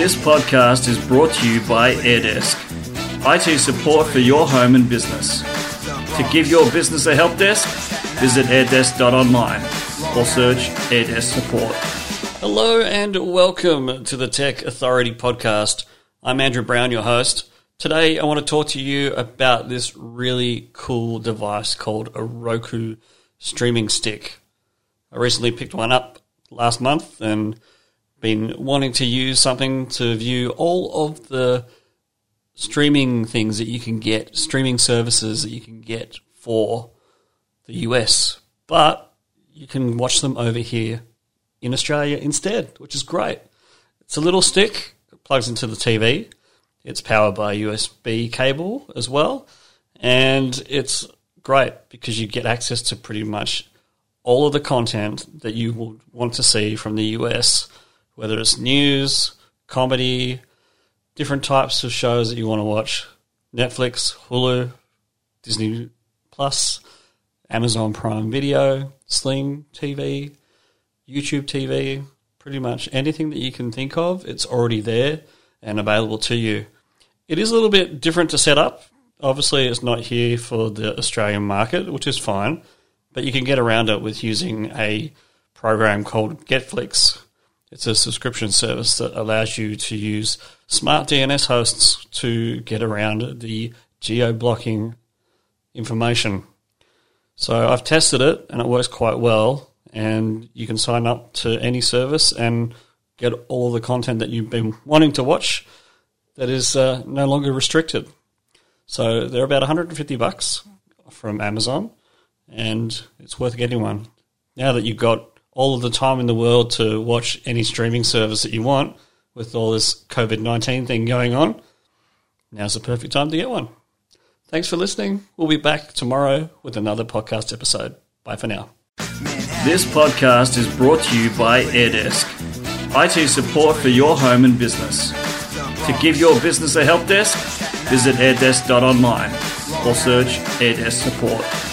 This podcast is brought to you by Airdesk, IT support for your home and business. To give your business a help desk, visit airdesk.online or search Airdesk support. Hello and welcome to the Tech Authority Podcast. I'm Andrew Brown, your host. Today I want to talk to you about this really cool device called a Roku Streaming Stick. I recently picked one up last month and been wanting to use something to view all of the streaming things that you can get, streaming services that you can get for the US, but you can watch them over here in Australia instead, which is great. It's a little stick, it plugs into the TV, it's powered by a USB cable as well, and it's great because you get access to pretty much all of the content that you would want to see from the US, whether it's news, comedy, different types of shows that you want to watch, Netflix, Hulu, Disney Plus, Amazon Prime Video, Sling TV, YouTube TV, pretty much anything that you can think of, it's already there and available to you. It is a little bit different to set up. Obviously, it's not here for the Australian market, which is fine, but you can get around it with using a program called Getflix. It's a subscription service that allows you to use smart DNS hosts to get around the geo-blocking information. So I've tested it, and it works quite well, and you can sign up to any service and get all the content that you've been wanting to watch that is no longer restricted. So they're about $150 from Amazon, and it's worth getting one. Now that you've got all of the time in the world to watch any streaming service that you want with all this COVID-19 thing going on, now's the perfect time to get one. Thanks for listening. We'll be back tomorrow with another podcast episode. Bye for now. This podcast is brought to you by Airdesk, IT support for your home and business. To give your business a help desk, visit airdesk.online or search Airdesk support.